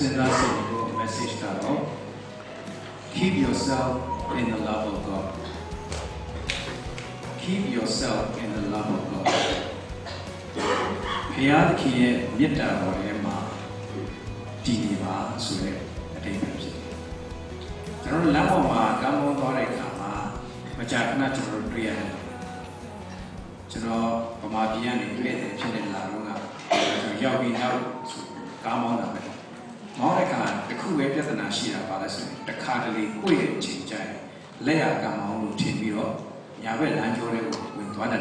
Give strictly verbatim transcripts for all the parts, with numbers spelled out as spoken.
send us a little message titled, Keep Yourself in the Love of God. Keep yourself in the love of God. Piyadkiye mitta orema diniva sure adepti. Through love ma kamo dore kama majatna through priya. Through pamabiyan niye thene larunga yawi now kamo na me. More kan taku e pyatana shi da ba la so takadali ko ye chin jai let ya kamo lo thin pi ro yawe lan jo le ko win twa da.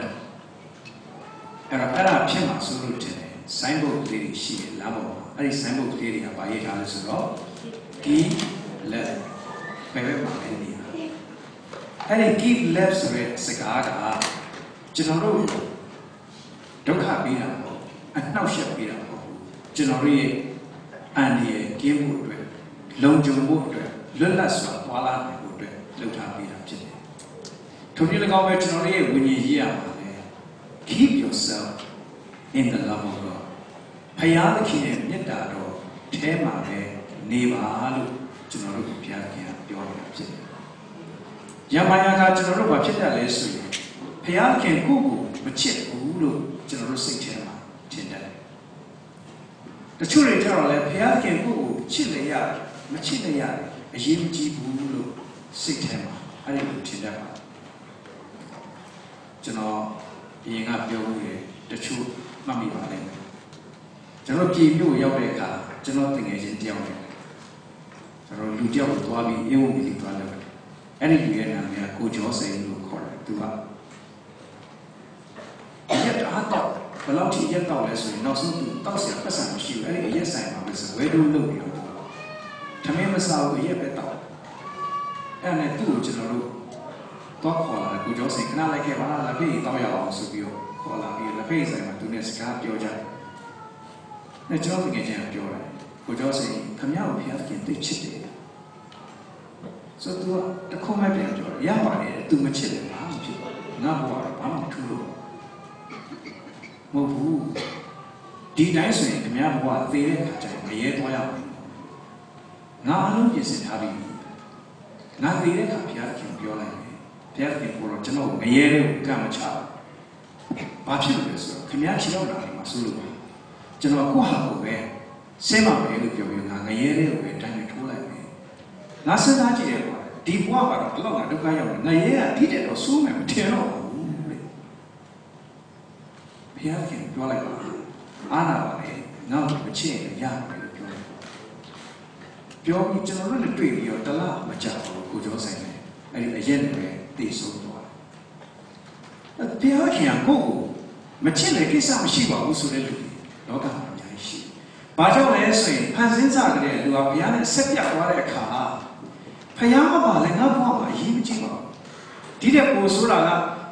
And I came out soon to sign book lady, she labo. I sign book lady by eight hours ago. Keep left. I keep left cigarette cigar. General don't have beat up. And now she beat up. Generally, and the game would do it. Long John would do it. Little less while I would do it. Little happy up. Tony Lagover generally when you hear. Keep yourself in the love of God. Payadakiye mitta ro the ma be ne ba lo chuno ro pyakiya pyo na phit. Yamaya ka chuno ro ba phit ta le so yin. Phayadakin ku ku ma chit bu lo chuno ro sait the ma chin tat. Tachu le cha ro le phayadakin ku ku chit le ya ma chit le ya ayin ji bu lo sait the ma ai lo chin tat ma. Chuno being up your way, the true mummy running. General give you your car, general thing is in the only. General, you deal with Wabi, you will be the brother. And you and I go to us and look correct to her. Yet I thought, but not to get out as we know something, thousand percent she very yes, I know, is a way to look you. Tamim is how we have it out. And I do, General. Talk for a good job, and I like a lot of people. Also, you call up your face and do this card. Your job. The job again, Joy. Good job, saying, come out here, can do chili. So, the comment, Joy, Yamari, do my chili, not what I'm too. Move. Did I say, come out what they had, my yet well? Now, I don't just have you. Not the end of your can be your life. Therefore, General Mayer Gamachal. Bachelors, Kamiachi, Masulu. General Kuha, where Sema Mayer, Mayer, where Tanya Tula. Nasanaji, deep water, along the Gayo, Naya, Peter, or Sumer, Tero. Piakin, Yolaka, Anna, now the chain, young. Pure generally dream your Tala, Machal, Kujosai, and a general. But Pierre can go. Matilda is some she was really local. But your essay, Pansin Sagrade, you are beyond set your water car. Payama, and not one, he jiba. Did a posura,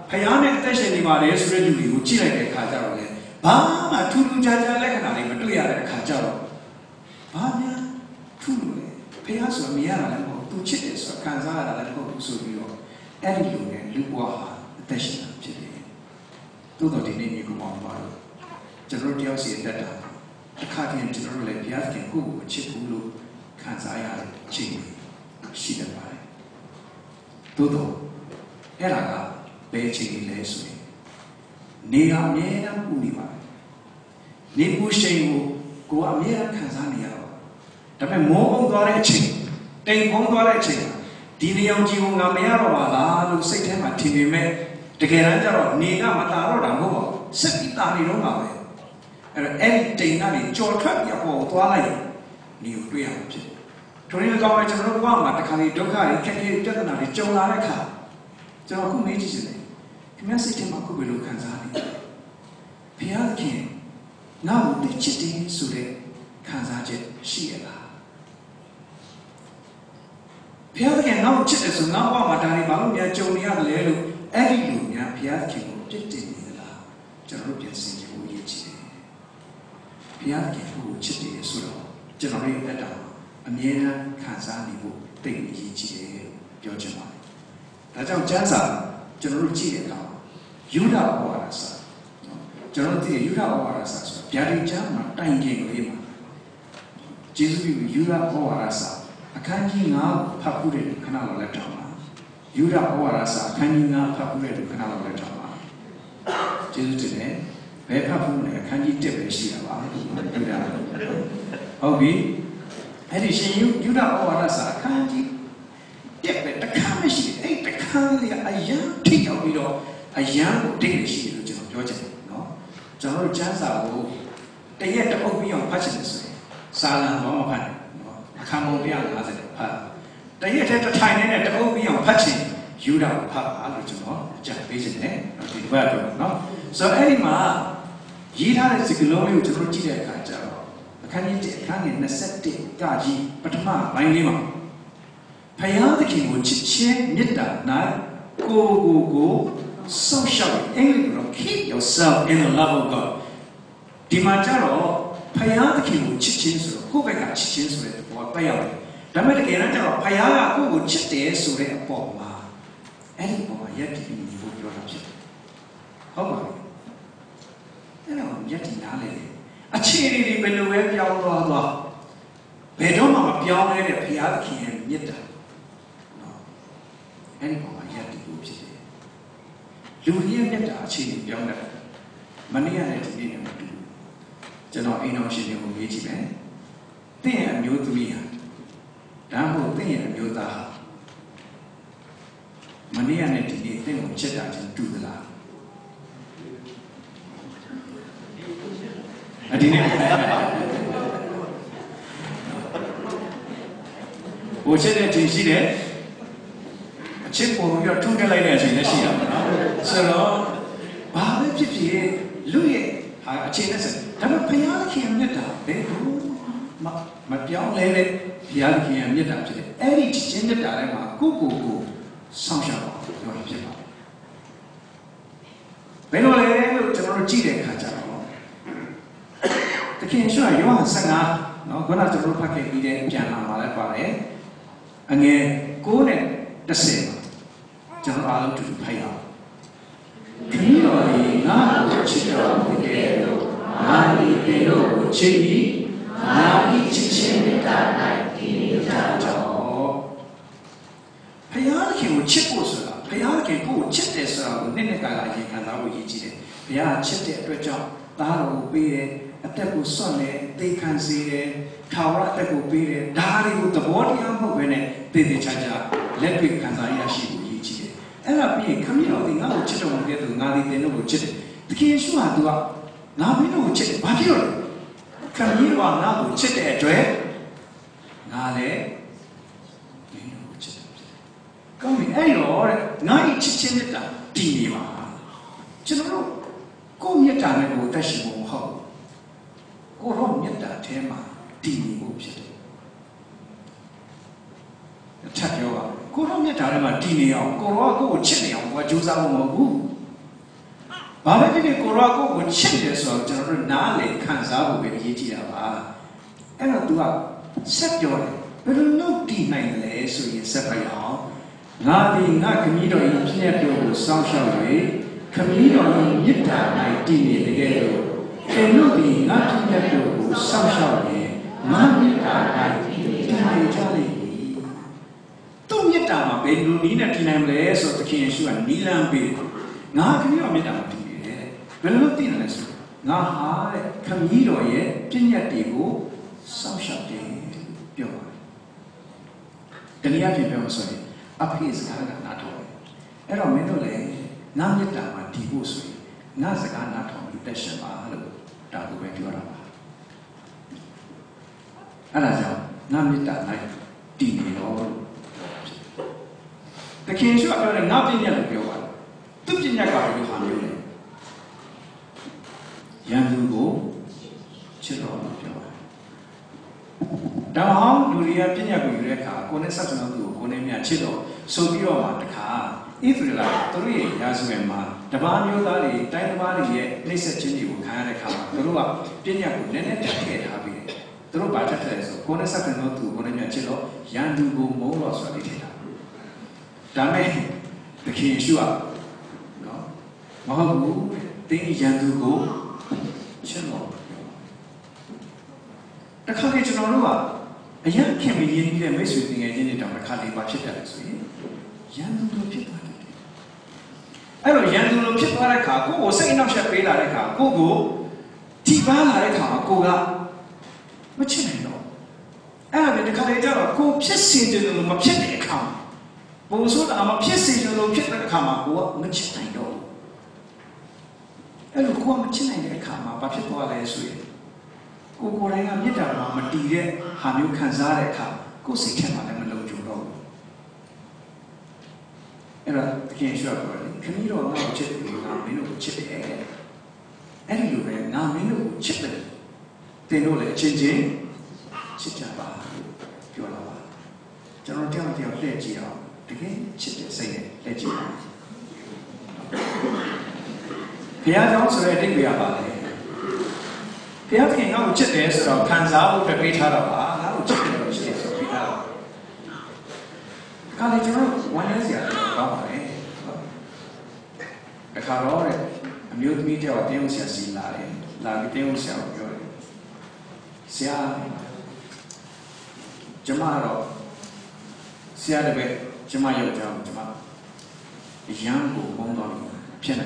Payana, anybody is readily, which is like a cajaro. Bama, two jaja like an animal, two yard cajaro. Bama, two payas or miana, two chitties or canzara, and go to Surio. Any union, Luguaha, the Teshin of Chile. Do not in any good one bottle. General Diossi at that time. The Cardian General and Piatkin who, Chipulu, Kansaya, Ching, Shidabai. Dodo, Eraga, Beijing Leslie. Nea Nea Univa. Nibu Shemu, Guamia Kanzania. The Memo Gore Ching. They won't go Ching. Diniam Jiung Namayarova, who said him at Timmy May, the Gerandaro, Nina Mataro, and Moa, Sepitani Roma, and anything that in George Capiapo, Twalay, New Griam. Torin Government of Roma, the Kali Doka, Kaki Jagana, Joe Laraka. Joe made his name. He messaged him a Kubilu Kanzani. Pierre came. Now the Chitin Sule Kanzajet Shiela. Pierre can now chit as a number of Matari Jonia Lelu, any Lunia Pierre can go chitting in the lab. Jerobian Saint Yuichi. Pierre can go chitting as well. Generate that out. Amina Kanzani will take Yichi, Yojima. That's how Jansa, General Chileca, Yuda Warasa. General Yuda Warasa, Pierre Jama, Tangi Lima. I Come on, young as it had. The yet at the time, and at all beyond patching, you don't have a little just visit, eh? Not so, Elima, ye has the glory to put it at a canny, canny, and septic, gaji, but ma, my name. Payal the king would cheer, knit that night, go, go, go, so shall you keep yourself in the love of God. Dimajaro, Payal the king would chichins, who began chichins with. But Then you to me. Damn, then you that. Money and it is the thing which I do the law. I didn't. What's it? Is it? A chip over your two delights in the sea. So, wow, if you Louis, I change it. Never pay out him later. But young lady, the other here, and yet, any gender dilemma, go, go, go, some shall go. When I ever to cheat a catcher, the king sure you are sung up, not going to look at the piano, and then go there the same. General to pay up. Clearly, not cheat on the ghetto, I need no cheat. Now he teaching that I did that all. Payarchy would chip us, Payarchy who chipped us out, Ninicalaki, and now we eat it. They are chipped at the job, that will be it, a temple Sunday, they can see it, Kaura that will be it, Dari with the body of Mobene, they did Chaja, Lepic and Ayashi will eat it. And I'll be coming out the now chip on the Nadi, they know chip. The king is what I do. Now we know chip, but you. Can you are now sit at red? Nale, you know, chit. Come in, eh, or nine chichinita, Tima. General, go yet and go dashing home. Go home yet that Tema, Timi moves. Attack your go home yet, Arima, Timi, go go chili on what you saw on who. But I didn't go rock with changes of general Nale comes out with Yitia. And I do up, set your little no tea nine lay so you separate all. Nothing not committed in Pineto, some shall be committed on Yita, my tea in the ghetto. And nothing not in Pineto, some shall be. Mammy, I tea, I tell you. Don't get down, baby, no Nina Tinam lays of the Kinshu and Milan Bill. Now can you admit that? Velocity, now high, come here or yet, Pinya Tigo, some shouting, pure. Galiati, I'm sorry, up his Galaga Nato. Error Menole, Namita, my Tigo, sorry, Nazaga Nato, the Shema, Dago, and Yorama. Another Namita, like Dini, all the kings who are not in yellow, pure. Two Pinya, you have you. Young go, children. Down, Luria Pina Gureka, Conesatu, Conemia Chido, so you are the car. If you like, three, Yasmema, the Banyo Dari, Dinamari, yet, place a chili, Kanaka, the Rua, Pina Gunet, happy. The Ruba Tatas, Conesatu, Conemia Chido, Yandu go more solitary. Dame, the king is you up. No, Mahabu, think Yandu go. Channel. The Kali Janoroa, a young can be in the mess with the agent of the Kali Bachitas. Yandu Pippa. I don't Yandu Pippa Raka, or say enough Shapela Raka, Gogo, Tiba Raka, Goga. But you know, I the Kali Jaro, go pissing to the Mapchit account. Bozo, I'm a pissing to the Pippa Kama, what much I know. I look what much I come, but people are as we. Go go and get a mamma dear, have you Kanzareka, go see Chamalam and Lojo. And again, sure, can you know now chip you now? We know chip air. And you were now we know chip it. They know that changing Chichaba, Yola. General County of Legio, again, chip it, say it, Legio. Here also, I think we are about it. The other thing I would check is our Kanzao, the Petara, I would check the cheese of Pitao. College room, one is the other. The Carore, a mute meter of Deusia Silla, like Deusia of Yore. Sia Jamaro, Sia de Bay, Jamayo Jama, Yango, Mondo, Piano,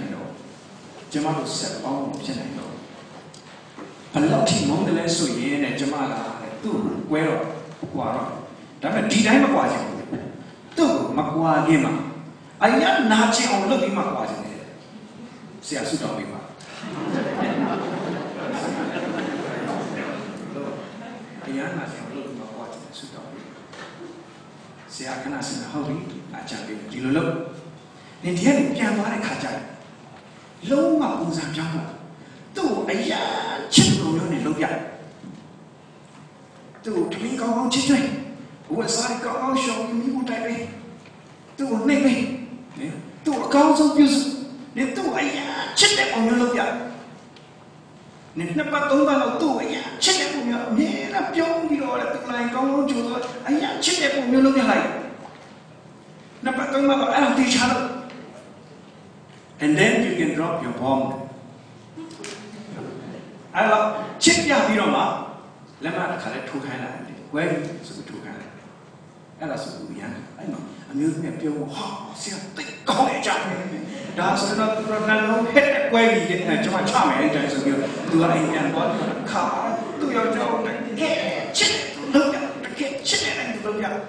Jamaro set on Piano. A lot of Mongolian so yen and Jamala, two, Guero, Guaro, Dama Dida Maguajo, two, Magua Gima. I am not on looking Maguajo. See, I should not be one. I am not looking Maguajo, I should not be one. See, I can ask in a hurry, I shall be a little low. Nindian, Yamari Kajai. Low Maguza Jama. Do a ya chicken and look at Do clean go on chicken. Was I go on showing me what I mean? Do maybe do a council use. Then do a ya chicken on your look at. Never do a ya chicken on your men up your like on to a ya chicken on your look at. Never don't about out each other. And then you can drop your bomb. I love Chip Yaviroma. Lemma colored two hand, wearing so two hand. Alas, I know. Amusement people, oh, see a big college. That's not no head way you get a charm entrance of your lying and what car. Do your job, get chip, look at, get chip and look at.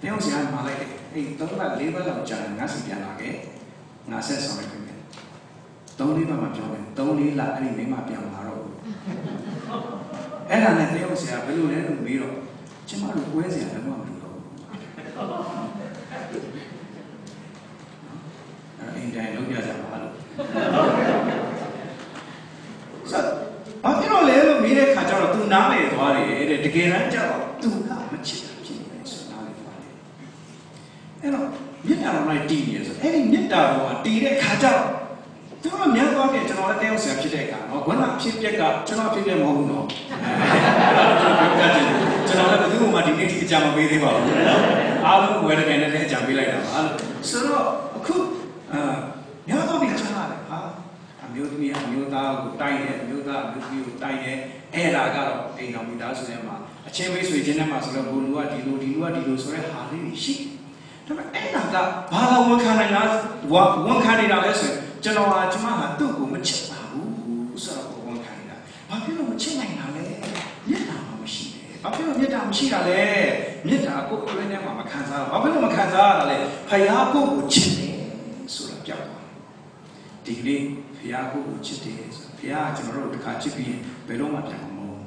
They don't say I'm like, hey, don't let labor of Jan Nasipianake. Nasa something. Don't leave my job and don't leave like any name up young Haro. And I never say a balloon and a mirror. Chimar, where's the other one to go? I think I know the other one. So, but you know, little me a cutter of two name, or a decay and job. Do not much. You know, you are my genius. Any midnight or did a cutter. Do you know what I tell Sapchiteka? Or when I chip check up, turn off in the mono. Turn do my dignity jam with him. I'll look where I can and jump like that. So, cool. You know what I'm doing? I'm doing a new dog, tiny, new dog, new tiny, and I got a number does them. A chamber is with Jenama's love, who are the Lord, who is very hardly she. But end of that, one candidate, one candidate. General Jamaha, do go and chip out, so one kind of. But you know, chip like that, you know, machine. But you know, you know, machine, you know, go to them, Mamma Kanza, Babylon Kanza, Payago, Chitty, sort of Japan. Digly, Payago, Chitties, Pia, Jamaro, the Kachipi, Beloma, Jamamo.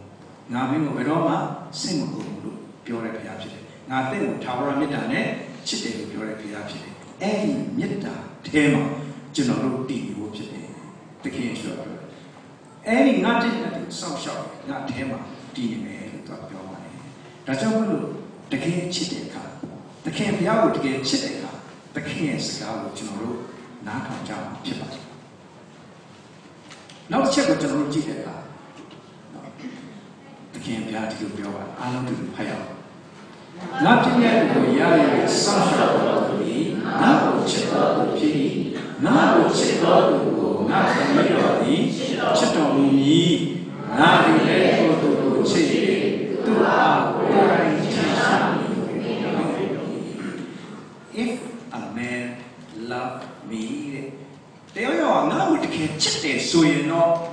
Namino, Beloma, Single, Pure Piachi. Nothing, Tower Midane, Chitty, Pure Piachi. And Yetta, Tema. General D. Watch it. The king show. Any not in some shop, not Tema, D. May, got your money. That's all. The king chitty car. The king be out to get chitty car. The king is the car with General Naka Jam Chipper. Now check with General Chitty car. The king be out to give your one. I don't do the payout. Nothing yet will yell, some shop will be, now chipper will be. Now, sit up, not a mirror, sit on me, not a If a man love me, they are not to get cheated, so you know.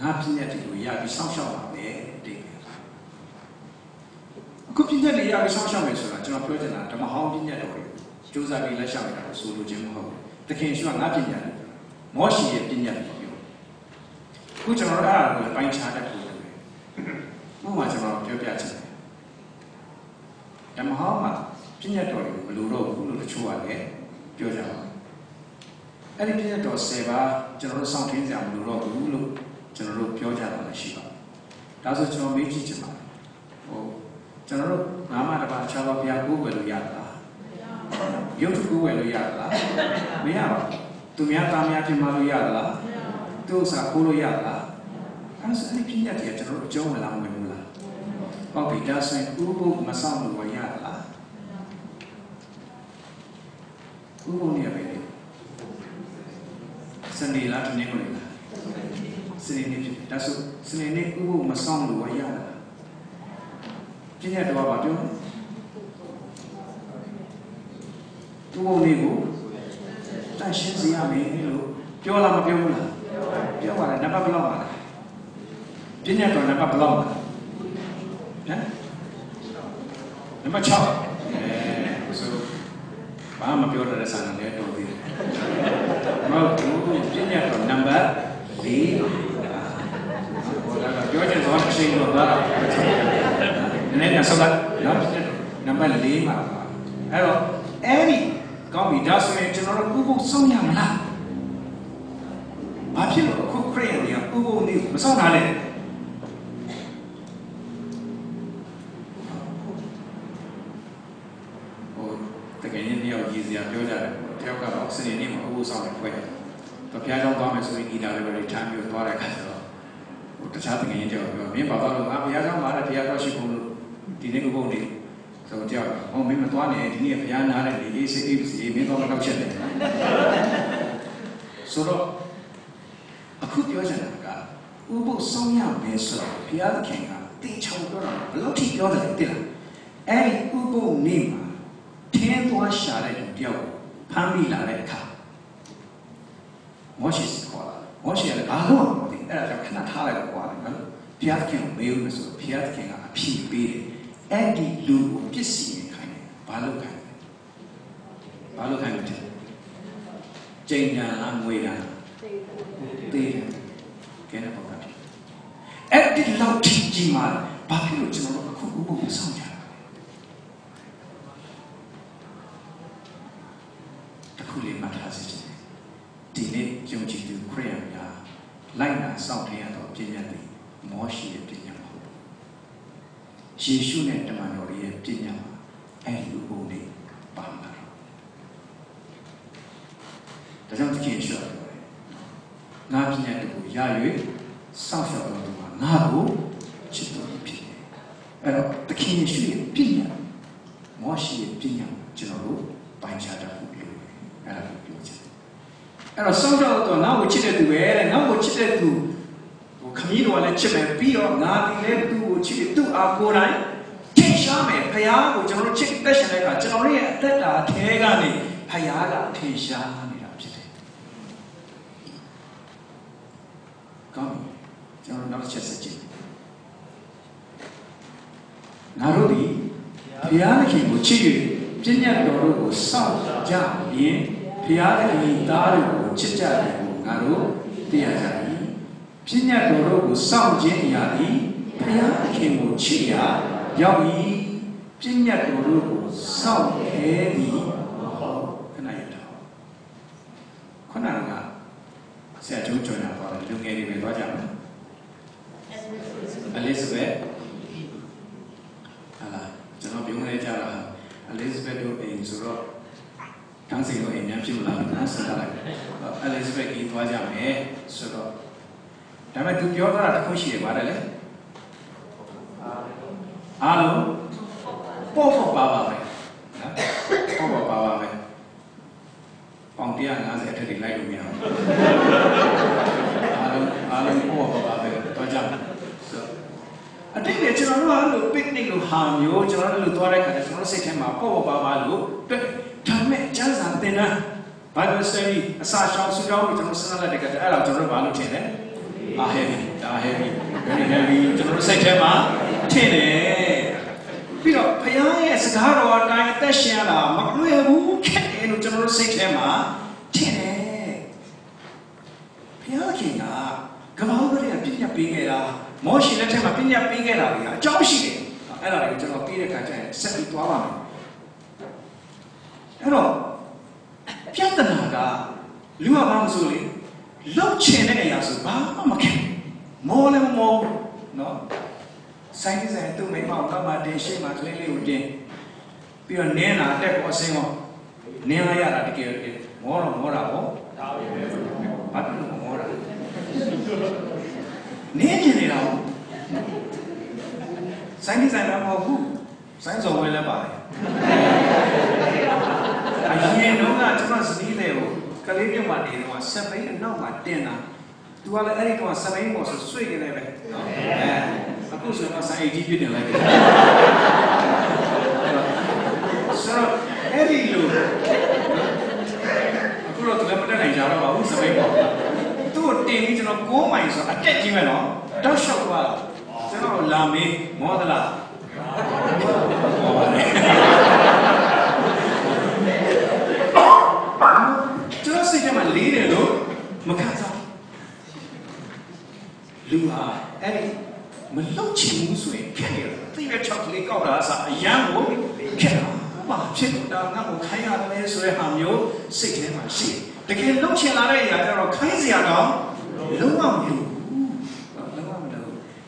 Nothing that you have is Cooking that the Yavis Hanshamis, John Pertina, Tomahawk in Yellow, Joseph Lashaw, Sulu Jim Ho, the Kings are not in Yellow, Moshi in Yellow. Which are all the fine China. Who was around your Piazza? Yamahama, Pinatori, Luro, Chua, Pioja. And Pinator Seva, General Something, Luro, Lulu, General Pioja, and Shiva. Doesn't know me teach him. General, Mama about Chalo Yaku will Yata. You to go will Yata. We are to Miata Miati Malu Yala, to Sakuru Yala. I was an opinion at General Joe Lamula. Bobby doesn't Ubu Masamu Yala. Ubu near me. Sunday Latin Nicolina. Sunday, that's Sunday Ubu Masamu Yala. She had to about you. Two of you. She's the army. You're a Mabula. You're a Nababla. She had to Nababla. Never chop. So, I'm a builder as I'm there. No, she had to number three. Georgians want to see you about. Nên là sau đó nó nằm bên là lý mà hay rồi em đi có bị đau xương cho nó cũng vô sông nhầm là mà chứ không khỏe thì cũng vô đi mà sao nào này ôi tất cả những điều gì gì bây giờ theo các học sinh này mà cũng vô sông này khỏe và phía trong đó mình sẽ đi đào về để tham dự vào đại cả rồi tất cả tất cả những điều mình bảo tao là phía trong mà là phía trong chỉ còn Didn't go there. So, Joe, home in the one and near Piana and the easy easy easy easy So, a good version of God. Ubu Sonia Peso, Piana Kanga, teach her girl, Lottie Yoda Dilla, and Ubu Nima, ten one shot at Dio, Pammy Lareka. What she's called, what she had alone, the elder cannot hide one. Piat King, Mills, Piat King, a pea beard. Andy Lou, Pissy, Balukan. Balukan. Jane, I'm waiting. Data. Get up on that. Andy Lou, Jima, Baku, Kuku, Sonia. The cooling matters. Dine, Joji, Ukraine, Lina, Sonia, or Jimmy, Moshi, She shouldn't demand or yet dinner, and you go to Bamba. The young king shot away. Nothing had to go Yayu, South of Nago, Chitopin. And the king should be a More she a pinion, General, by Chata Puglio, and a Puglio. And a soldier now cheated to air, and now cheated to. Camino and Chip and Pio, not let do Chip to our good eye. Take Shame, Paya, which are chicken fish and a generally at that Tegani, Payada, Tisha, and up to it. Come, John, not just a chip. Narudi, Pianaki, Uchi, Jinya, Doro, South, Jan, Pianaki, Daru, Chichari, Naru, Diazari. Pinya Doro was some geniali, Pia Kimuchia, Yawi, Pinya Doro was some heavy. Canada. Conanga said to Jonah for a young lady with Roger. Elizabeth General Bungaja, Elizabeth in Zoro, dancing in Neptune, Elizabeth in Roger, eh, Zoro. Have I took your brother Kushi about it? Hello? Popo Baba. Popo Baba. Pompian has a pretty light. Hello, Popo Baba. 别就那那路别那路行游，就那路多来看的，从那些天马跑跑跑路，对，他们讲啥的呢？白不说你啥商数招你从那来的个，哎，老从那马路前呢，啊 heavy， 啊 heavy， very heavy， 从那些天马前呢。But the Sahara died at Shana, Maclue, who came in General Sechema, Tene Piakina, come over here, Pina Pigera, Moshi let him a Pina Pigera, Joshi, and I get a Peter Catan, seven to one. Hello, Piatanaga, Luma Manzuli, Love Chene as a Bama, more and more, no.Science had to make out of my day, she must really would gain. Pure Nana, that was saying, Nana Yara, more or more, but no more. Nana, science I know who? Science over the by. I hear no that was Nilo, Caladium, what it was, seven, no, my dinner. To all the was seven was a sweet in everything.Aku sudah pasang A D P dan lagi. Serap, Eri lu. Aku lalu tulen pada naik jalan bahu sampai bawah. Tu tini jenama kau main so, aje jiwa no, dah shock wal. Jenama lami, modal. Jenama si jenama leader lu, makasa. Lu ah, Eri.But look, she moves away. Leave a chocolate cover as a young woman. Chip down, no, Kayana, Israel, you sick him, I see. The kid looks at her or Kaisia now. No one knew.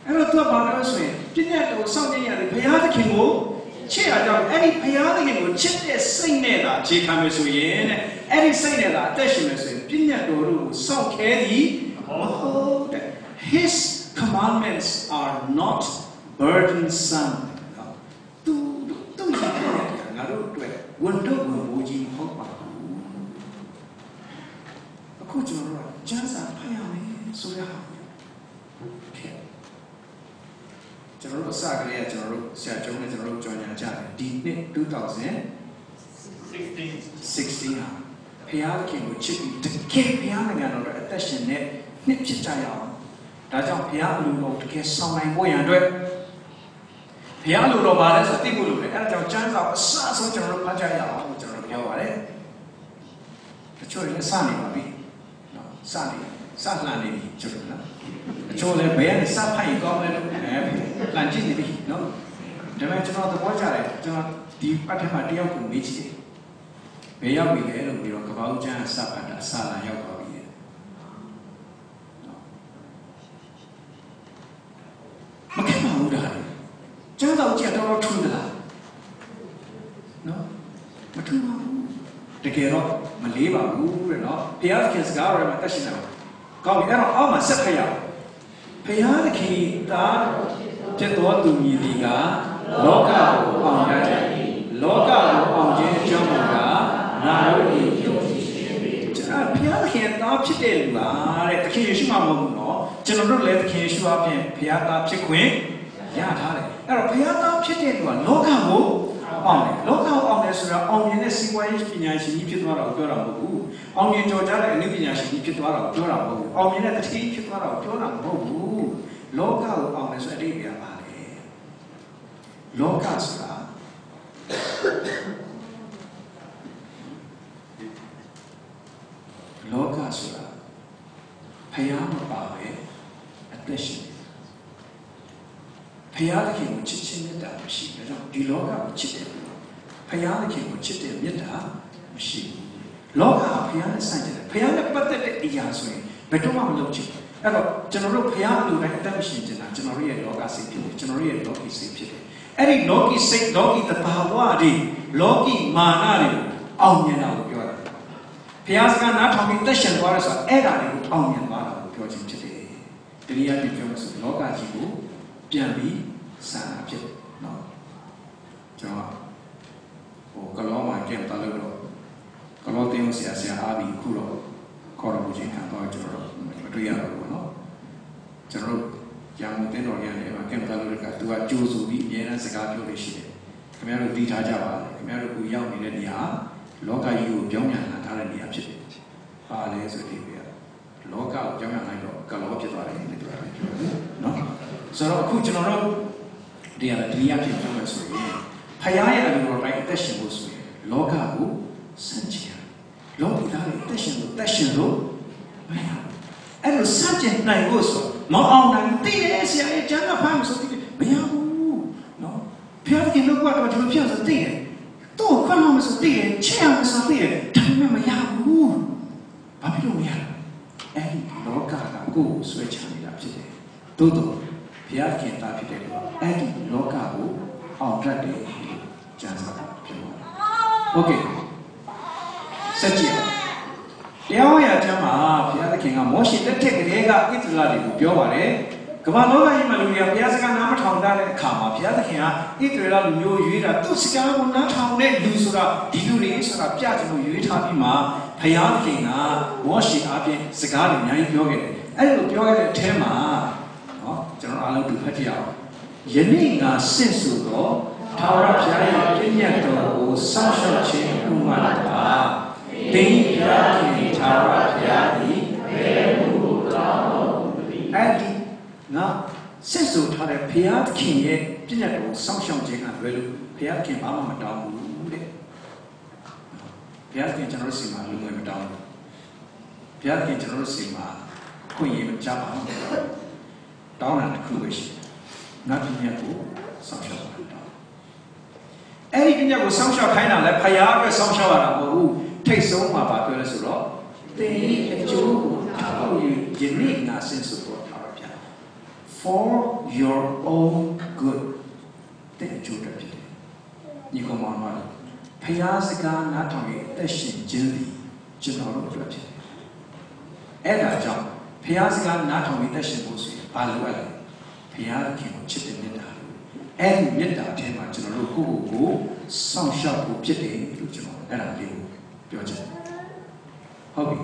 I don't know about us. Didn't that do something at the Payada Kimbo? Cheer down any Payada Kimbo, chip their sing there, she comes in, any sing there, that she must say, didn't that do so carry? Oh, his.Commandments are not burdensome. Do do do. Naru do. Wonder woji hokpa. Aku cuma jasa payami surah. Cuma besar kerja cuma siapa cuma cuma cuma cuma di net two thousand sixteen sixteen. Pihak yang wujud dekat pihak yang orang atas net net cipta.大家不要路路这些上来不一样对不要路路把这些地步路的那叫江早杀手就是把这些老虎就是飘过来就是上来吧上来上来就是那就是不要你上来一高的蓝金的这边就到国家来就到第二天把这些股没起不要没给路比如可保证上来的上来要高真的我见到了出的了，喏，我出了，这个咯，我离吧，我了咯，第二天是搞了嘛，但是呢，搞完了阿妈是培养，培养的去打，这多多米的个，老家王家的，老家王家叫么个，哪有的？这培养的去打皮的嘛，这去有什么么咯？这弄出来的去是话片，培养打皮滚。Yeah, I don't pay up to it. Look how on it. Look how on this only the same way she needs to go out of Doram. Only Georgia and Libya she needs to go out of Doram. Only the teacher go out of Doram. Look out on this Arabia Valley. Look out. Look out. Pay up about it. Addition.พยายามที่มันชิดเช่นนี้แต่ไม่ใช่ไม่ต้องดีโลกามันชิดเองพยายามที่มันชิดเองนี่แต่ไม่ใช่โลกาพยายามสั่งใจพยายามปัตตานีอีกอย่างส่วนไม่ต้องมาหลงจิตแล้วก็จนเราพยายามดูแลแต่ไม่ใช่จนจนเรียนโลกาสิ่งผิดจนเรียนโลกีสิ่งผิดไอ้โลกีสิ่งโลกีตถาวรดีโลกีมานาดีเอาเงินเอาไปว่าพยายามการนัดทำเป็นเช่นว่าเราเอร่าดีเอาเงินมาเราไปว่าจริงจริงที่เรียนเป็นเรื่องสุดโลกาจิบุပြန်ပြီးစာအဖြစ်เนาะကျွန်တော်ဟိုကလောမှာကျက်သွားလို့တော့ကလောတင်းကိုဆရာဆရာအားပြီးခုတော့ခေါ်တော့ဘူးချင်းခံတော့ကျွန်တော်မတွေ့ရတော့ဘူးเนาะကျွန်တော် Okay. Second. Leoya Jama, Piazza King, and Moshi, let take the Ega, it's Ladi, Piovare. Kamanola, Maluia, Piazza, Namatonda, Kama, Piazza King, it will know you that Tuska will not have let you so that you raise a Piazza, you have him, Payan King, Moshi, Api, Sagali, Yan Yoga, and Yoga Tema, General Dupatia. Yenina, since you go. Our child in Yato, Sasha Chimumata, Pink Yaki, Tara Yaki, Peru, Adi, now, since you had a Piat King, Pinato, Sasha Jing and Velu, Piat King, Mamma Madame, Piat King Generosima, Luma Madame, Piat King Generosima, Queen Java, Down and Kuish, not in Yato, Sasha. Anything that was some shot kind of like Payaga, some shot, or takes so much about the rest of the law. They need to you need nothing support our piano for your own good. Then you do it. You come on, money. Payaga, not only the shin jelly, general clutch. And I jump. Payaga, not only the shin was Baluel. Payag came chipping it out. And yet, I came out to the local some shop who pity, and I do. Hobby.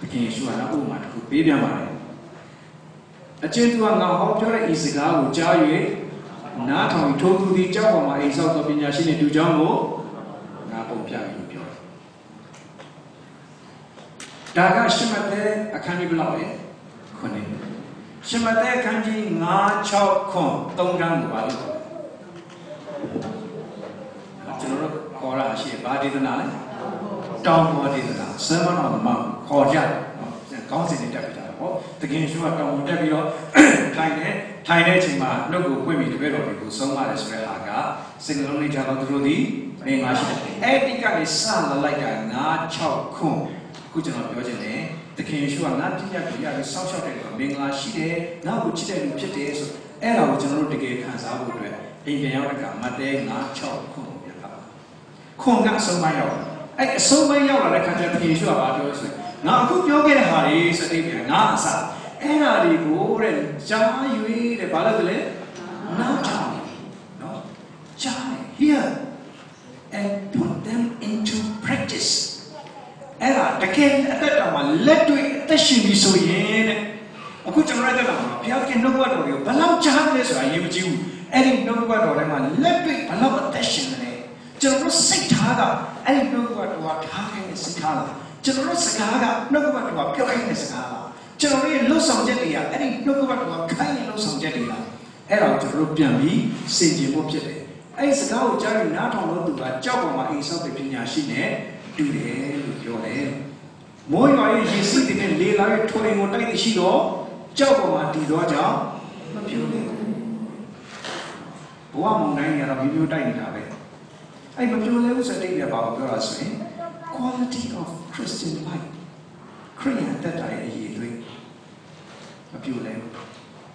The king is sure I owe my good baby. A gentleman now, Hopper is a guy who jarred. Not only told the job of my insult of Yashini to Jumbo. Not on Piano Pure. Daga Shimate, I can't even love it. Shimate Kanji Nga Chao Kong, Tongan Wadi. General Kora, she body the night. Down body the night. Sermon on the Mount, Korja, and Council Deputy. The King Shua Tom Deputy, Tiny, Tiny Chima, no good women to bed of people, so much as Relaga, single only Java through the English. Every guy is sound like a Nga Chao Kong, good enough, your name. The King Shua Natia, some shot at Mingla, she did, now which then which days, and I would generally give hands out with her. In the Yamaka, Mate, not Chop, Kung. Kung got so my own. I so my own, I can't finish about yours. Now, cook your get hurry, so they can answer. And I go and Jai, you eat a ballet. Now, Jai, no, Jai, here, and put them into practice. Era, the king at that one led to it, that she be so yen. A good writer, Piakin, no one or you, but now Charles, I give you, adding no one or anyone led to it, another testing. General Sikada, adding no one to what Hakan is Sikada, General Sikada, no one to what Killing is Sikada, General Losam Jetia, adding no one to what Kain Losam Jetia. Era, the Rupian B, Saint Jimopjete. I is a cow jarring not on to a job of my insult in Yashine. Do your name. More you see the lay like twenty more like the Shido, Jabba, Didoja, not your name. One nine year of you dining away. I but you lose a day about girls, eh? Quality of Christian life. Korean that I eat doing. A few name.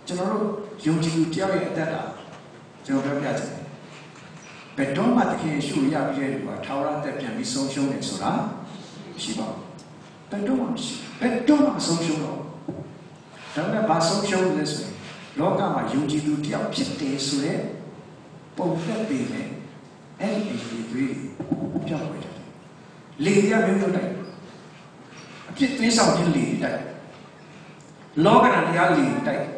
General, you tell it that. General, that's but don't matter the case, you are here to a tower that can be social and so on. She won't. But don't, but don't social. Don't about social this way. Loga, my duty to tell Pity Sule. Both that be men. And if you really don't wait. Lady, I will like. Pity something lead. Loga and the Ali, like.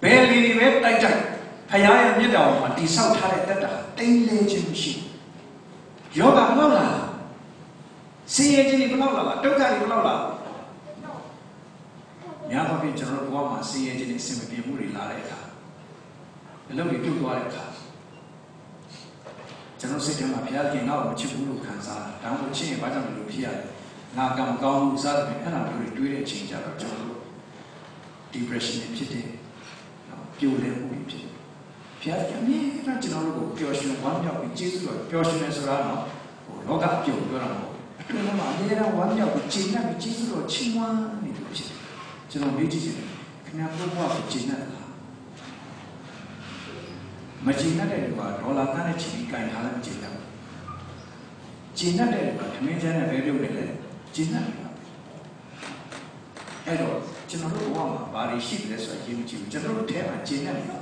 Believe I die. Payam Yadam, the South Harriet, they legend she. Yoga Lola. See it in Lola, Doga Lola. Yamavi General Wama, see it in Simipimuri Lareka. Alone, you do Lareka. General Sitam of Yaki now, Chiburu Kansa, Damuchi, Badam Lupia, Nagam Gong Zalman, and I will do a change out of Jolo. Depression and pity. Pure Piazzi, non ci sono più quando ho visto il più nessuno, o da più grano. Ma era quando ho visto il più cinque mi dice. Ce l'ho visto. Che ha provato a vicina. Ma Gina del Guardo la cane ci cai in alla Gina. Gina del Guardo mi viene a vedere. Gina. Allora, ce l'ho uomo, pare sì adesso che mi ci. Ce l'ho te a Gina.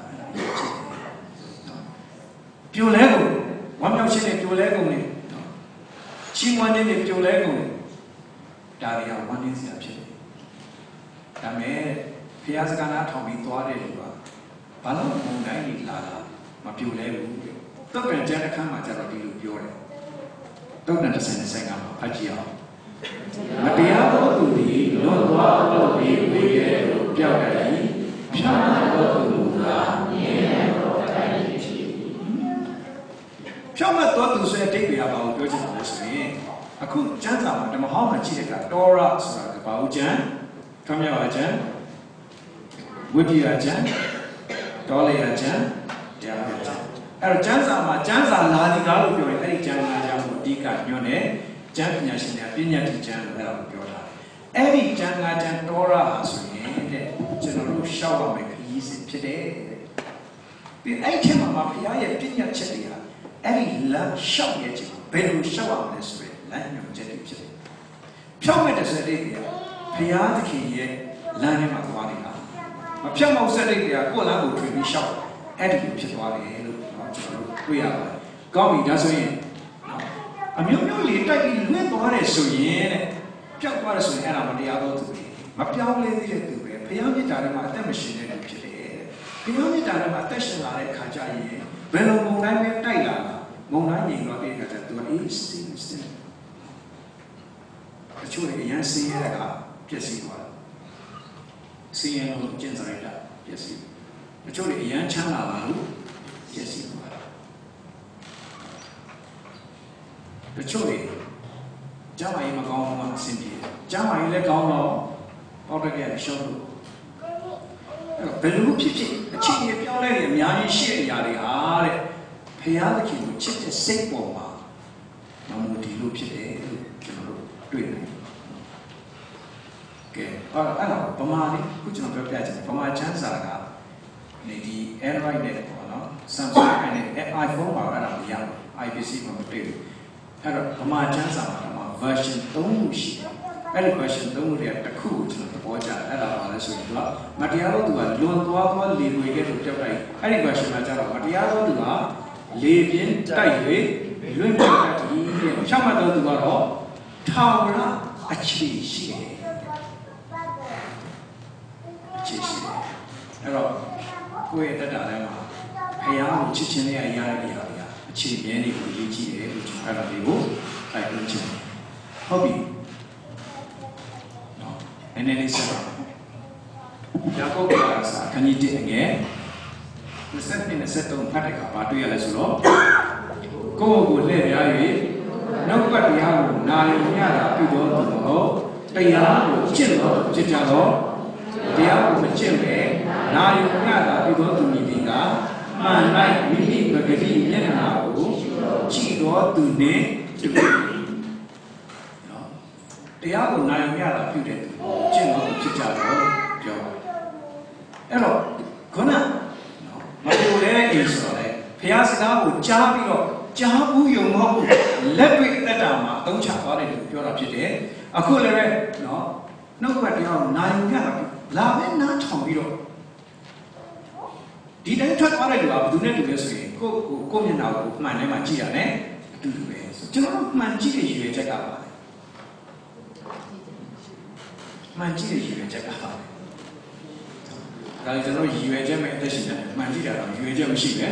Più lego, quando c'è più lego, ci vuole più lego. Daria, quando inizia a più. Da me, Piazzacana, Tommy, Tuare, Paloma, Mundai, Lala, ma più lego. Dopo il Janacama, c'era più più. Dopo il Sensegama, Pagia. Ma Piazza, Ludi, non guardo, Ludi, Piagari, Piazza, Lula, Niero. Chama thought to say a baby about Gojan was me. I couldn't chant out the Mohammed Chitaka, Dora, Baujan, Kamya Ajan, Woody Ajan, Dolly Ajan, Jamajan. Our Jansa, my Jansa, Ladi Galu, your Eddie Janaja, Dika, your name, Jampinash, Vinyati Jan, Velgota. Eddie Janajan, Dora, so he ended. General Shawa make easy today. The item of Mafia, Pinya Chetia. Every love shot yet, Bedu Shaw this way, Lanyon Jetty. Pyomata Sadia, Piataki yet, Lanyon Maguana. A Pyamo Sadia, Gola would be shot, Eddie Pitwari, we are. Gommy does win. I'm usually taking little water so yen. Pyamara so Anna Diablo to be. My Pyamli to be, Pyamita, my demolition in the day. Pyamita, my attention like Kajaye. Belum mengenai Thailand, mengenai orang yang kata tuan insting insting. Kecuali yang siapa, biasa kuat. Siapa yang jenazah itu, biasa. Kecuali yang cahaya lalu, biasa kuat. Kecuali jamaah yang kau mahu sendiri, jamaah yang kau mahu orang yang syukur. Belum cuci, cuci dia pun lagi, mian sih dia ni ada. Pihak itu cuci sepuluh mah, namun di luar cuci cuma dua. Okay, orang anak pemaham ni, kita nak berpikir pemaham jangan lah. Ni di Android ni orang, Samsung ni, iPhone orang anak yang I B C macam tu. Orang pemaham jangan lah, version tahun ni. Any question, don't react to cool to the boy, and I'll answer it. Matiaro do a loan to our leave, we get to the right. Any question, Matiaro do a leave in Taipei, you don't get to India, Shamado do a all, Taura, actually, she. Hello, who is the dilemma? I am Chichenia Yaya, Chimney, G T A, which I don't know, I don't know. Hobby. And then it's around. Jacob Garza, can you do it again? The set in a set on Pataka, Patuya Leslo. Go with Larry. Nobody have Nayana, people on the whole. They are Chilo, Chitalo. They are with Chile. Nayana, people to Nibiga. And like we need to get in Yenao, Chigo to Ne. They are nine yard of Putin, General Chicharo, Joe. Hello, Gona. But you there is all that. Piazza, Jabu, Jabu, your mom, let me let down, don't chat about it, you're up today. A cooler, no, nobody on nine yard, love and not Tomiro. Did I talk about it? Do not do this way. Go, go now, my name, my Gia, eh? Do the way. General Manchiri, you check out. Manchiri juga cakap. ဒါကျွန်တော်ရည်ရွယ်ချက်မဲ့အသက်ရှင်တယ်မှန်ကြည့်တာတော့ရည်ရွယ်ချက်မရှိပဲ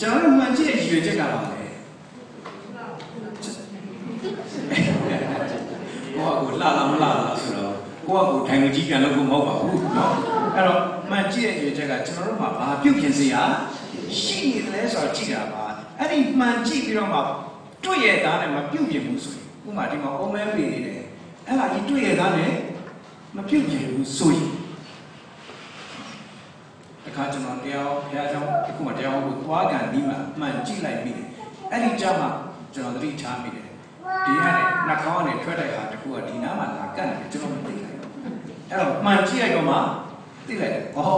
ကျွန်တော်မှန်ကြည့်တဲ့ရည်ရွယ်ချက်ကပါလေကိုယ့်အကူလာလာမလာလာဆိုတော့ကိုယ့်အကူထိုင်ကြည့်ကြလို့မဟုတ်ပါဘူးเนาะအဲ့တော့မှန်ကြည့်တဲ့ရည်ရွယ်ချက်ကကျွန်တော်တို့မှာဘာပြုတ်ပြင်စရာရှိနေတယ်လဲဆိုတော့ကြည့်တာပါအဲ့ဒီမှန်ကြည့်ပြီးတော့မှတွေ့ရတာနဲ့မပြုတ်ပြင်ဘူးဆိုရင်ဥပမာဒီမှာအုံးမဲပင်နေတယ်အဲ့ဒါကြီးတွေ့ရတာနဲ့မပြုတ်ပြင်ဘူးဆိုရင်အခါကျွန်တော်တရားဘုရားကျောင်းအခုမှတရားဟောကိုသွားကန်ပြီးမှအမှန်ကြည့်လိုက်ပြီအဲ့ဒီကြမှာကျွန်တော်သတိထားမိတယ်ဒီကနေ့နှာခေါင်းနဲ့ထွက်တဲ့ဟာတခုကဒီနားမှာလာကတ်နေတယ်ကျွန်တော်မသိလိုက်ဘူးအဲ့တော့အမှန်ကြည့်လိုက်တော့မှသိလိုက်တယ်ဟော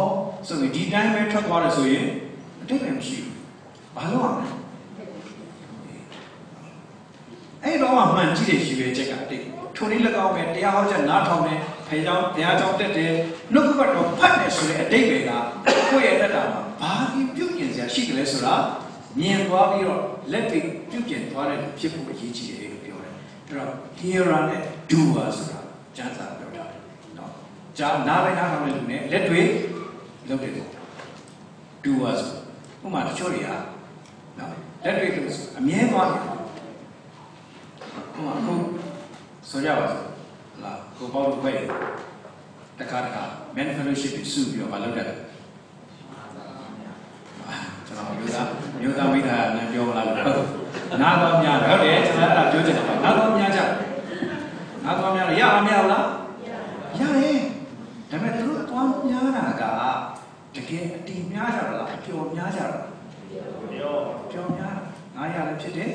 ဆိုရင်ဒီတိုင်းပဲထွက်သွားတယ်ဆိုရင်အတိတ်ပဲမရှိဘူးဘာလို့อ่ะအဲ့တော့မှမှန်ကြည့်တဲ့ရည်ရွယ်ချက်ကအတိတ်ထုံလေး၎င်းပဲတရားဟောချက်နားထောင်တယ်ဖေကြောင့်တရားကြောင့်တက်တယ်နှုတ်ဘတ်တော့ဖတ်တယ်ဆိုတဲ့အတိတ်ပဲကကိုယ့်ရဲ့တက်တာမှာဘာကြီးပြုတ်ကျင်စရာရှိကြလဲဆိုတာမြင်သွားပြီးတော့လက်ပြီးပြုတ်ကျင်သွားတဲ့ဖြစ်ဖို့အရေးကြီးတယ်လို့ပြောတယ်အဲ့တော့ hearer နဲ့ doer ဆိုတာကျမ်းစာပြောတာเนาะကြားနားလိုက်တာနဲ့လူနဲ့လက်တွေလုပ်တယ် doer ဥပမာတချို့တွေကเนาะလက်တွေလို့ဆိုအမြဲသွားတယ်ဥပမာခုဆိုကြပါစို့လာကိုပေါ့လို့ပဲတခါတခါ men fellowship ကိုစုပြီးတော့မလုပ်တတ်ဘူးကျွန်တော်မျိုးသားမျိုးသားမိသားစုနဲ့ပြောလာလို့နားတော်များဟုတ်တယ်ကျွန်တော်အဲ့ဒါပြောချင်တာပါနားတော်များကြနားတော်များရအောင်မရဘူးလားရရဲ့ဒါပေမဲ့သူတို့အတော်များတာကတကယ်အတီးများကြတာလားအပျော်များကြတာလားပျော်ပျော်များနားရလည်းဖြစ်တယ်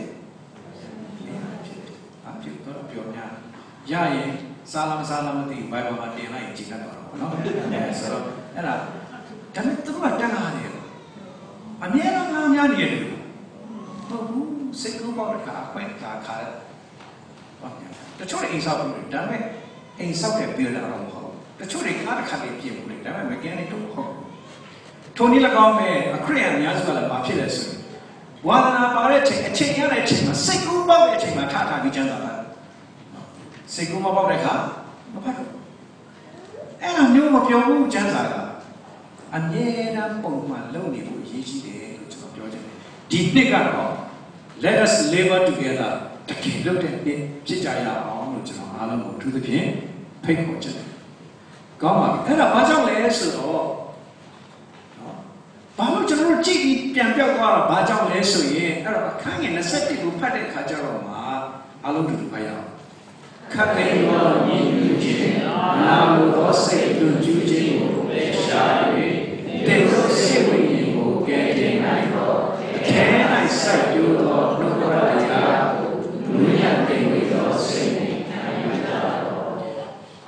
အပျော်တော့ပျော်များရရဲ့စားလာမစားလာမသိဘိုင်ဘယ်မှာတင်လိုက်ရင်ချိန်တတ်တော့နော်ဆိုတော့အဲ့ဒါဒါနဲ့သူကတန်လာတယ်အမြဲတမ်းငါများနေရတယ်ဟုတ်ဘူးစိတ်ကူးပေါက်တဲ့ခါခွဲခါခါပေါ့တချို့အိမ်ဆောက်ဘူးဒါပေမဲ့အိမ်ဆောက်တဲ့ပြည်လာတော့မဟုတ်တချို့တွေခါတစ်ခါလေးပြင်ဘူးလေဒါပေမဲ့ mechanic တော့ဟုတ်ထုံနည်း၎င်းပဲအခရိယာများစွာလည်းမဖြစ်လဲဆိုရင်ဝါဒနာပါတဲ့အချိန်အချိန်ရတဲ့အချိန်မှာစိတ်ကူးပေါက်တဲ့အချိန်မှာထထပြီးကျန်းသာတာစိတ်ကူးမပေါက်တဲ့ခါမဖတ်ဘူးအဲ့ဒါမျိုးမပြောဘူးကျန်းသာတာအမြဲတမ်းပုံမှန်လုပ်နေဖို့ရည်ရှိတယ်လို့ကျွန်တော်ပြောချင်တယ်ဒီနှစ်ကတော့ let us labor together တကယ်လုပ်တဲ့နေ့ဖြစ်ကြရအောင်လို့ကျွန်တော်အားလုံးကိုအထူးသဖြင့်ဖိတ်ခေါ်ချင်တယ်ကောင်းပါပြီအဲ့ဒါဘာကြောင့်လဲဆိုတော့ဘာလို့ကျွန်တော်ကြည့်ပြီးပြန်ပြောက်သွားတာဘာကြောင့်လဲဆိုရင်အဲ့တော့အခန်းငယ်၂၁ကိုဖတ်တဲ့အခါကျတော့မှအားလုံးတို့ဖတ်ရအောင်ခတ်တဲ့ရောမြင်ယူခြင်းနာမှုသောစိတ်တို့ကြွခြင်းကိုပဲရှာ၍တဲ့စေဝိညာဉ်ကိုကြည်ကျင်နိုင်တော့ခဲနိုင်စိုက်ယူတော့နှုတ်ကပတရားကိုလူရည်တင်ပြီးတော့စိတ်နဲ့နိုင်ယူတာတော့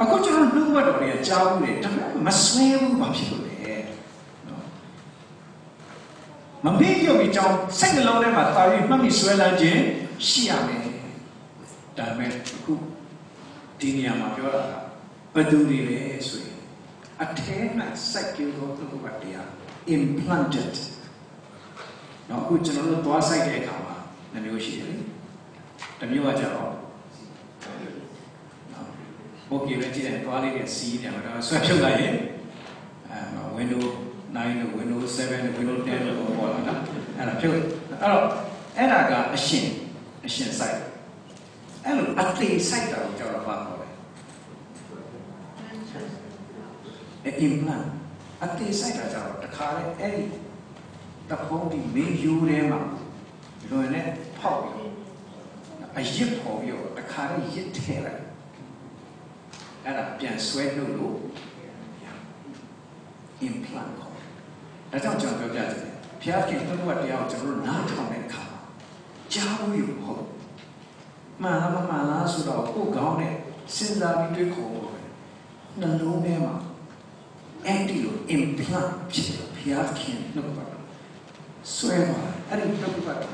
အခုကျွန်တော်နှုတ်ကပတော်ရဲ့အကြောင်းနဲ့တမန်မဆွဲဘူးဘာဖြစ်လို့လဲမမေ့ရပြီးကြောင်းစိတ်နှလုံးထဲမှာတာပြီးမှတ်မိဆွဲလန်းခြင်းရှိရမယ်ဒါပေမဲ့အခုဒီနေရာမှာပြောတာကဘယ်သူတွေလဲဆိုရင်အထဲမှာစိုက်ကြိုးတော့သူကတရား implanted နောက်ခုကျွန်တော်တို့သွားစိုက်တဲ့အခါမှာနှမျိုးရှိတယ်။တစ်မျိုးကကျတော့ဟုတ်ကဲ့ပဲကြည့်တယ်သွားလေးနဲ့စီးတယ်တော့ဆွဲဖြုတ်လိုက်ရင်အဲ Windows နိုင်းတို့ Windows ဆဗန်တို့ Windows တက်တို့ပေါ်လာတာအဲ့ဒါဖြုတ်အဲ့တော့အဲ့ဒါကအရှင်အရှင်စိုက်အဲ့လိုအသေးစိုက်တာကိုကျွန်တော်ပါခေါ်တယ်implant အသေးစိတ်တာကြတော့တခါလေအဲ့ဒီတဖုံးဒီမေယူထဲမှာလွန်နဲ့ဖောက်ပြီးအရစ်ပေါ်ပြီးတော့တခါလေရစ်ထဲလိုက်အဲ့ဒါပြန်ဆွဲလို့လို့ implant ခေါ်တယ်ဒါကြောင့်ကျွန်တော်ပြောပြချင်တယ်ဘုရားခင်သဘောတရားကိုကျွန်တော်နားထောင်တဲ့အခါကြားလို့ဟုတ်မှန်လားမမှန်လားဆိုတော့ကိုယ်ကောင်းနဲ့စဉ်းစားပြီးတွေးခေါ်ဖို့ပဲနှလုံးထဲမှာအဲ့ဒီလို implant ဖြစ်လို့ဘုရားခင်နှုတ်ပါတယ်ဆွဲပါတယ်အဲ့ဒီနှုတ်ပါတယ်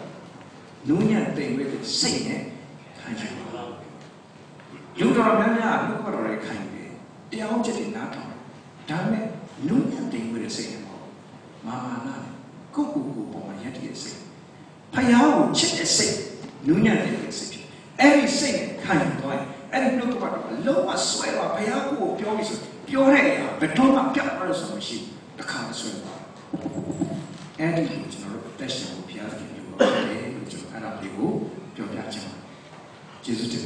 နူးညံ့တိမ်ဝဲတဲ့စိတ်နဲ့ခိုင်းတယ်လူတော်များများနှုတ်တော်နဲ့ခိုင်းတယ်တရားကျင့်တဲ့နားထောင်ဒါနဲ့နူးညံ့တိမ်ဝဲတဲ့စိတ်နဲ့ပေါ့မာမာနာကိုကိုကိုပေါ်မှာရည်ရည်စိတ်ဘုရားကိုချစ်တဲ့စိတ်နူးညံ့တိမ်ဝဲတဲ့စိတ်ဖြစ်အဲ့ဒီစိတ်နဲ့ခိုင်းသွားအဲ့ဒီနှုတ်တော်ကလုံးဝဆွဲပါဘုရားကိုပြောပြီးဆို ပြောတဲ့အခါဘယ်တော့မှပြတ်သွားလို့ဆိုတာမရှိဘူးတစ်ခါတည်းဆွဲသွားအဲ့ဒီကိုကျွန်တော်တို့တက်ရှင်ကိုဖျားကြည့်ပြီးတော့အဲ့ဒီကျွန်တော်အဲ့ဒါလေးကိုပြောပြချင်ပါတယ်ကျေးဇူးတင်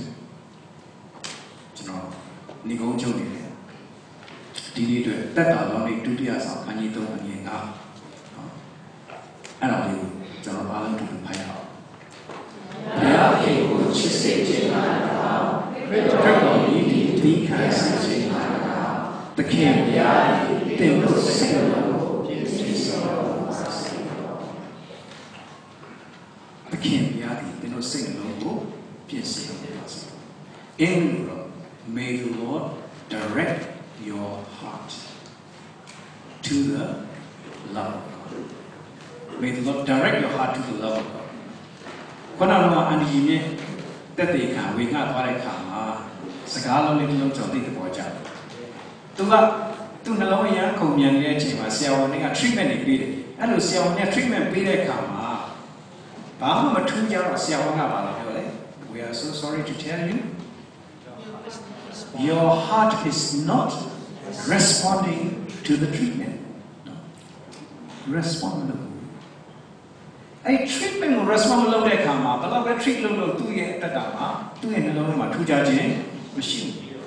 ကျွန်တော်ညီကုန်းချုပ်နေတယ်ဒီနေ့အတွက်တက်တာတော့ဒီဒုတိယဆောင်ခန်းကြီးသုံးအငယ်ငါအဲ့ဒါလေးကိုကျွန်တော်အားလုံးတို့ဖိုင်အောင်ဘုရားခင်ကိုချစ်စေခြင်းမှာတော့ဘယ်တော့မှမီးဒီသီးခံစေခြင်းမှာတော့တခင်ဘုရားတင်လို့ဆက်လို့ပြည့်စုံတော်မူပါစေတခင်ဘုရားတင်လို့ဆက်လို့ပြည့်စုံတော်မူပါစေအင်း May the Lord direct your heart to the love of God May the Lord direct your heart to the love of Godခဏလုံးကအန်ဒီနဲ့တက်တေခါဝေငှသွားတဲ့ခါမှာစကားလုံးလေးတစ်လုံးကြောင့်သိတဲ့ပေါ်ကြတယ်သူကသူ့နှလုံးအရမ်းခုန်မြန်နေတဲ့အချိန်မှာဆရာဝန်က treatment တွေပေးတယ်အဲ့လိုဆရာဝန်က treatment ပေးတဲ့ခါမှာဘာမှမထူးကြတော့ဆရာဝန်ကဘာလို့ပြောလဲ We are so sorry to tell you your heart is not responding to the treatment respond toအဲ့ treatment ကို respond လုပ်တဲ့အခါမှာဘယ်လောက်ပဲ treat လုပ်လို့သူ့ရဲ့အတ္တမှာသူ့ရဲ့နှလုံးထဲမှာထူးခြားခြင်းမရှိဘူး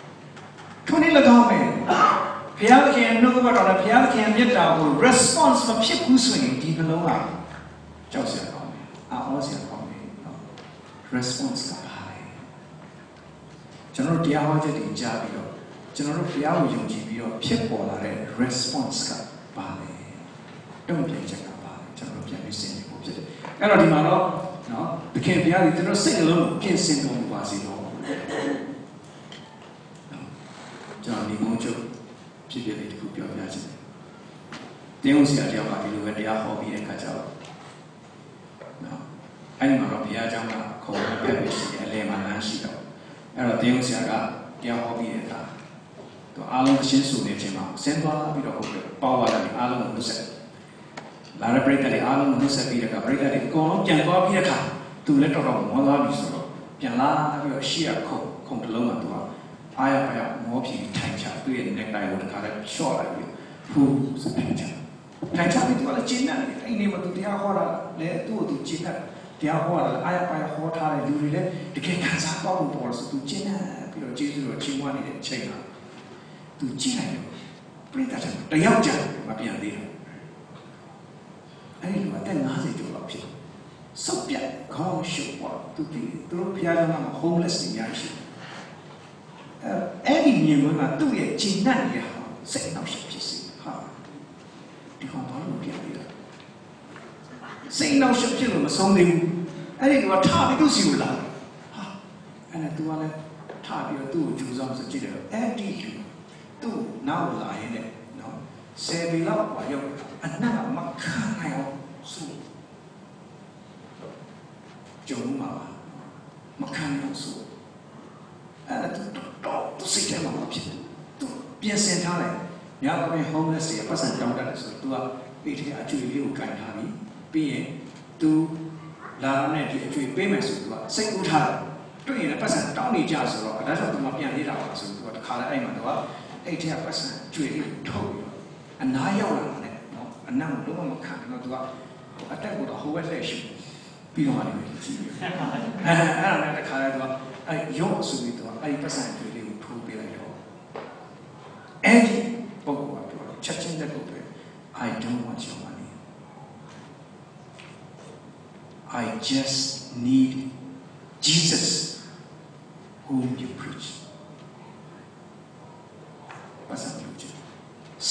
။ခုနလည်းကောင်းပဲ။ဘုရားသခင်နှုတ်ကပတ်တော်နဲ့ဘုရားသခင်မြတ်တာကို response မဖြစ်ဘူးဆိုရင်ဒီနှလုံးကကြောက်စရာကောင်းတယ်။အာဟောစရာကောင်းတယ်။ response ကပါလေ။ကျွန်တော်တို့တရားဟောချက်တွေကြားပြီးတော့ကျွန်တော်တို့ဘုရားကိုယုံကြည်ပြီးတော့ဖြစ်ပေါ်လာတဲ့ response ကပါလေ။တုံ့ပြန်ချက်ကျွန်တော်ပြန်ပြီးစဉ်းစားဖို့ဖြစ်တယ်။အဲ့တော့ဒီမှာတော့နော်တခင်ဘုရားကြီးကျွန်တော်စိတ်အလုံးကိုပြင်ဆင်တော်မူပါစေတော့။ကျွန်တော်ဒီကုန်းချုပ်ဖြစ်ဖြစ်လေးတစ်ခုပြောပြချင်တယ်။တင်းဦးဆရာတယောက်ကဒီလိုပဲတရားဟောပြီးတဲ့အခါကျတော့နော်အဲ့ဒီမှာတော့ဘုရားကျောင်းကခေါ်ရပြပြီးရှိတယ်အလဲမှာလမ်းရှိတော့အဲ့တော့တင်းဦးဆရာကတရားဟောပြီးတဲ့အခါသူအားလုံးရှင်းဆိုနေခြင်းမှာဆင်းသွားပြီးတော့ဟုတ်တယ်ပေါ်လာတယ်အားလုံးကိုဆက်လာရပရိသတ်တွေအားလုံးကိုဆက်ပြီးတဲ့အခါပရိသတ်တွေအကုန်လုံးပြန်သွားပြီးတဲ့အခါသူလည်းတော်တော်မောသွားပြီဆိုတော့ပြန်လာပြီးတော့ရှေ့ကခုံခုံတစ်လုံးမှာသူကအားရအားရမောပြီးထိုင်ချသူ့ရဲ့ necktie ကိုတစ်ခါလဲ short လိုက်ပြီးဖူးဆိုထိုင်ချထိုင်ချပြီးသူကလည်းကျဉ်းနေတယ်အဲ့ဒီမှာသူတရားဟောတာလည်းသူ့ကိုသူကျဉ်းနေတရားဟောတာအားရအားရဟောထားတဲ့လူတွေလည်းတကယ်ခံစားပေါက်ဖို့ပေါ်ဆိုသူကျဉ်းနေပြီးတော့ကျေးဇူးတော်ချီးမွမ်းနေတဲ့အချိန်မှာသူကျဉ်းနေပရိသတ်တွေတယောက်ကြမပြန်သေးဘူးအဲ့ဒီမှာတက်ninetyကျော်လောက်ဖြစ်တယ်။စုပ်ပြတ်ခေါင်းရှုပ်သွားသူတည်သူတို့ဖျားလာမှာ homeless တွေများရှိတယ်။အဲအဲ့ဒီမြေပေါ်မှာသူ့ရဲ့ဂျင်းနဲ့ရဟာစိတ်နောက်ရှုပ်ဖြစ်စီဟာဒီကောင်ဘာလို့ဖြစ်လဲ။စိတ်နောက်ရှုပ်ဖြစ်လို့မဆုံးသေးဘူး။အဲ့ဒီကထပြီးသူ့စီကိုလာ။ဟာအဲ့ဒါသူကလည်းထပြီးတော့သူ့ကိုဂျူးဆောင်ဆိုကြည့်တယ်တော့အဲ့ဒီလူသူ့နောက်လာရင်လည်းနော်ဆယ်ပြီလောက်ပါရောက်အနက်ကမခံနိုင်အောင်ဆိုကြုံမှာပါမခံလို့ဆိုအဲ့ဒါတော့သူစိတ်ထဲမှာဖြစ်တယ်သူပြင်ဆင်ထားတယ်ညဘက် homeless တွေပတ်စံတောင်းတတယ်ဆိုတော့ तू ကပေးတဲ့အကျွေးလေးကိုကန်ထားပြီပြီးရင် तू လာရတဲ့ဒီအကျွေးပေးမယ်ဆိုတော့ तू ကစိတ်ကူးထားတယ်တွေ့ရင်လည်းပတ်စံတောင်းနေကြဆိုတော့ဒါဆို तू မပြန်သေးတာပါဆိုတော့ तू ကတစ်ခါလဲအဲ့မှာ तू ကအဲ့ထဲကပတ်စံကျွေးလေးထုတ်ပြီးအနာရောက်လာတယ်အနံ့လုံးဝမခံတော့သူကအတက်ကိုတော့ဟိုဘက်ဆက်ရှိပြီးတော့မှလည်းကြည့်ရတယ်။အဲအဲ့ဒါနဲ့တခါလဲသူကအဲရုပ်ဆိုပြီးသူကအဲ့ဒီပတ်စံတွေလေးကိုထိုးပေးလိုက်တော့အဲ့ဒီပုံကပြောတယ်ချက်ချင်းတက်လို့ပဲ I don't want your money. I just need Jesus whom you preach. ပတ်စံပြုချင်ဆ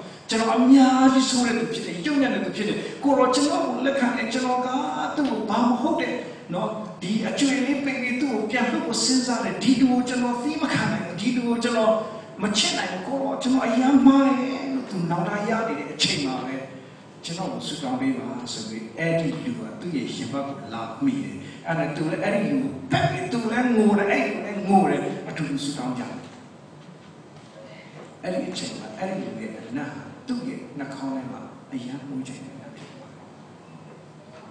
။ကျွန်တော်အများကြီးဆိုးတဲ့သူဖြစ်တယ်၊ယုံတဲ့သူဖြစ်တယ်။ကိုရောကျွန်တော်ကိုလက်ခံတယ်ကျွန်တော်ကသူ့ကိုဘာမှမဟုတ်တဲ့နော်ဒီအကျွေးလေးပင်ပြီးသူ့ကိုပြန်လို့စဉ်းစားတယ်ဒီလူကိုကျွန်တော်သိမခံနိုင်ဘူးဒီလူကိုကျွန်တော်မချစ်နိုင်ဘူးကိုရောကျွန်တော်အယမ်းမားတယ်သူနောက်တာရနေတဲ့အချိန်မှာပဲ即使我手上边嘛，所谓爱的油啊，都也希望拉米的，啊，那都来爱的油，别个都来我来爱来我来，啊，都用手上讲，爱的钱嘛，爱的油的，那都也那靠来嘛，哎呀，我讲的那边嘛，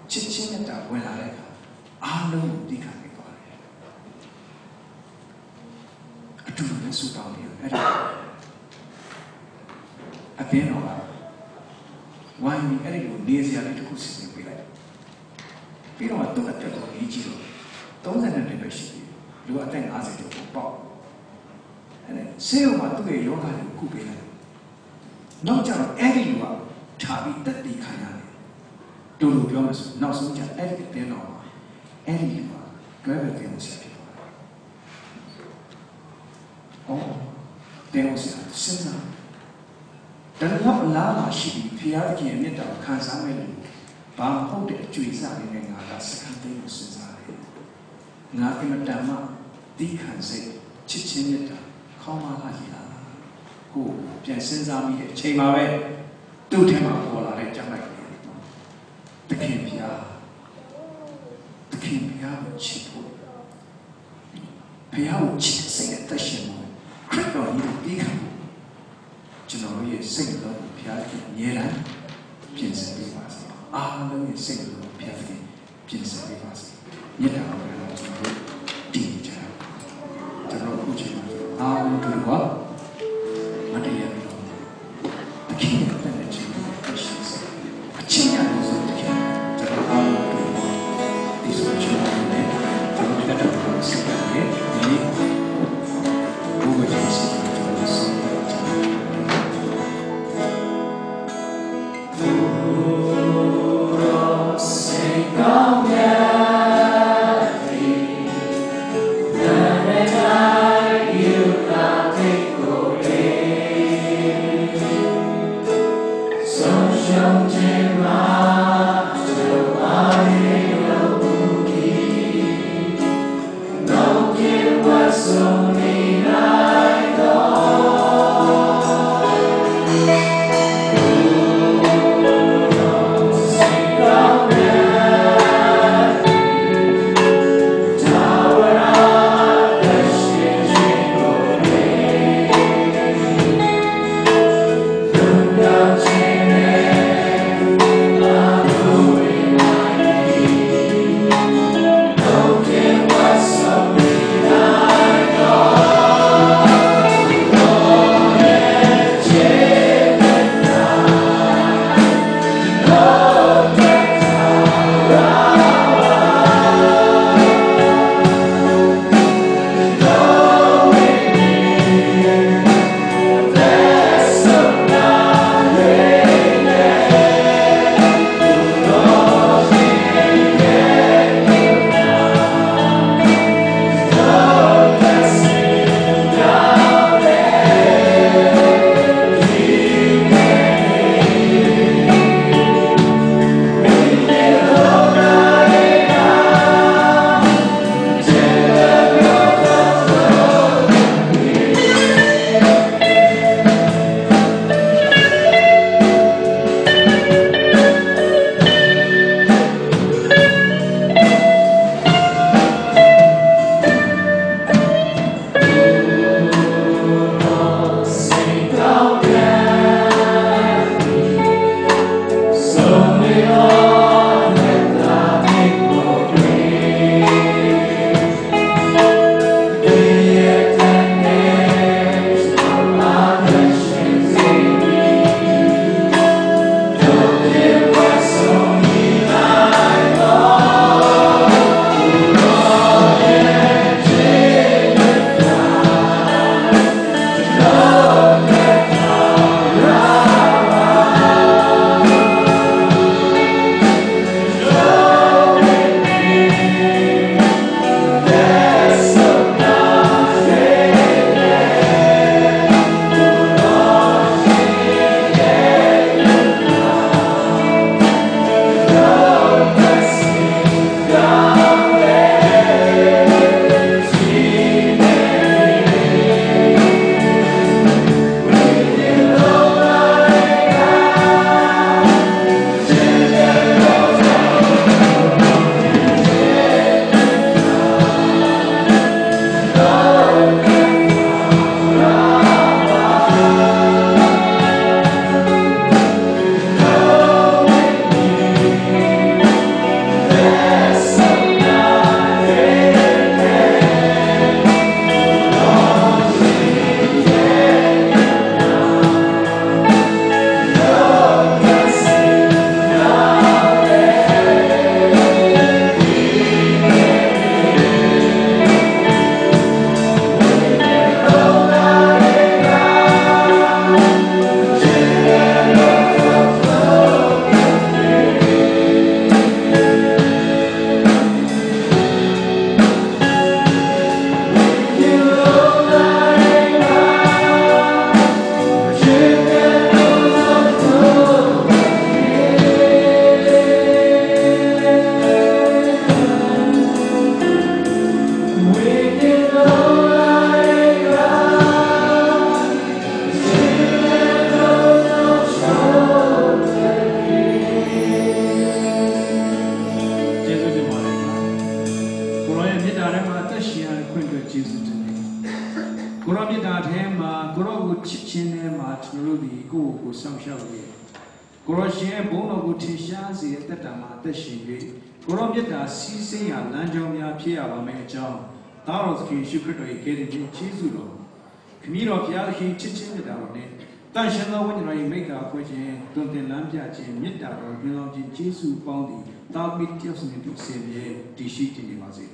真正的在未来来看，阿龙的看的过来，啊，都用手上边，哎，啊，别弄了。Why me elegant lazy a little cushion be like? We don't want to let you go, Ichiro. Don't let them reverse you. You attend as a pop. And then say what to a yoga and coupé. Not just any you are, Tabi that they can. Don't be honest, not so much elegant than all. Any you are, driver things. Oh, there was a sinner.Then not Lama she Piaki and Nita Kazamil, Bam Hode, Juiza, and Nada Second Suzanne. Nathima Dama, Deacon said, Chichinita, Koma Lahila, who Jansami came away, do them up all I Jamaica. The King Pia, the King Pia Chipo Pia would cheat, say a Tashin, Crack on you, Deacon.General, you sing love of Piatti, Yera, Pinsen Vivas. Ah, no, you sing love of Piatti, Pinsen Vivas. Yet, I will not do it. Teacher. The road which you want. I will do what? What do you have? The king of the children of Christians. A chicken was the king. The road I will do what? This was your own name. The road that I will sit and get. Who will you sit and get? Duro se cambia. Thank you.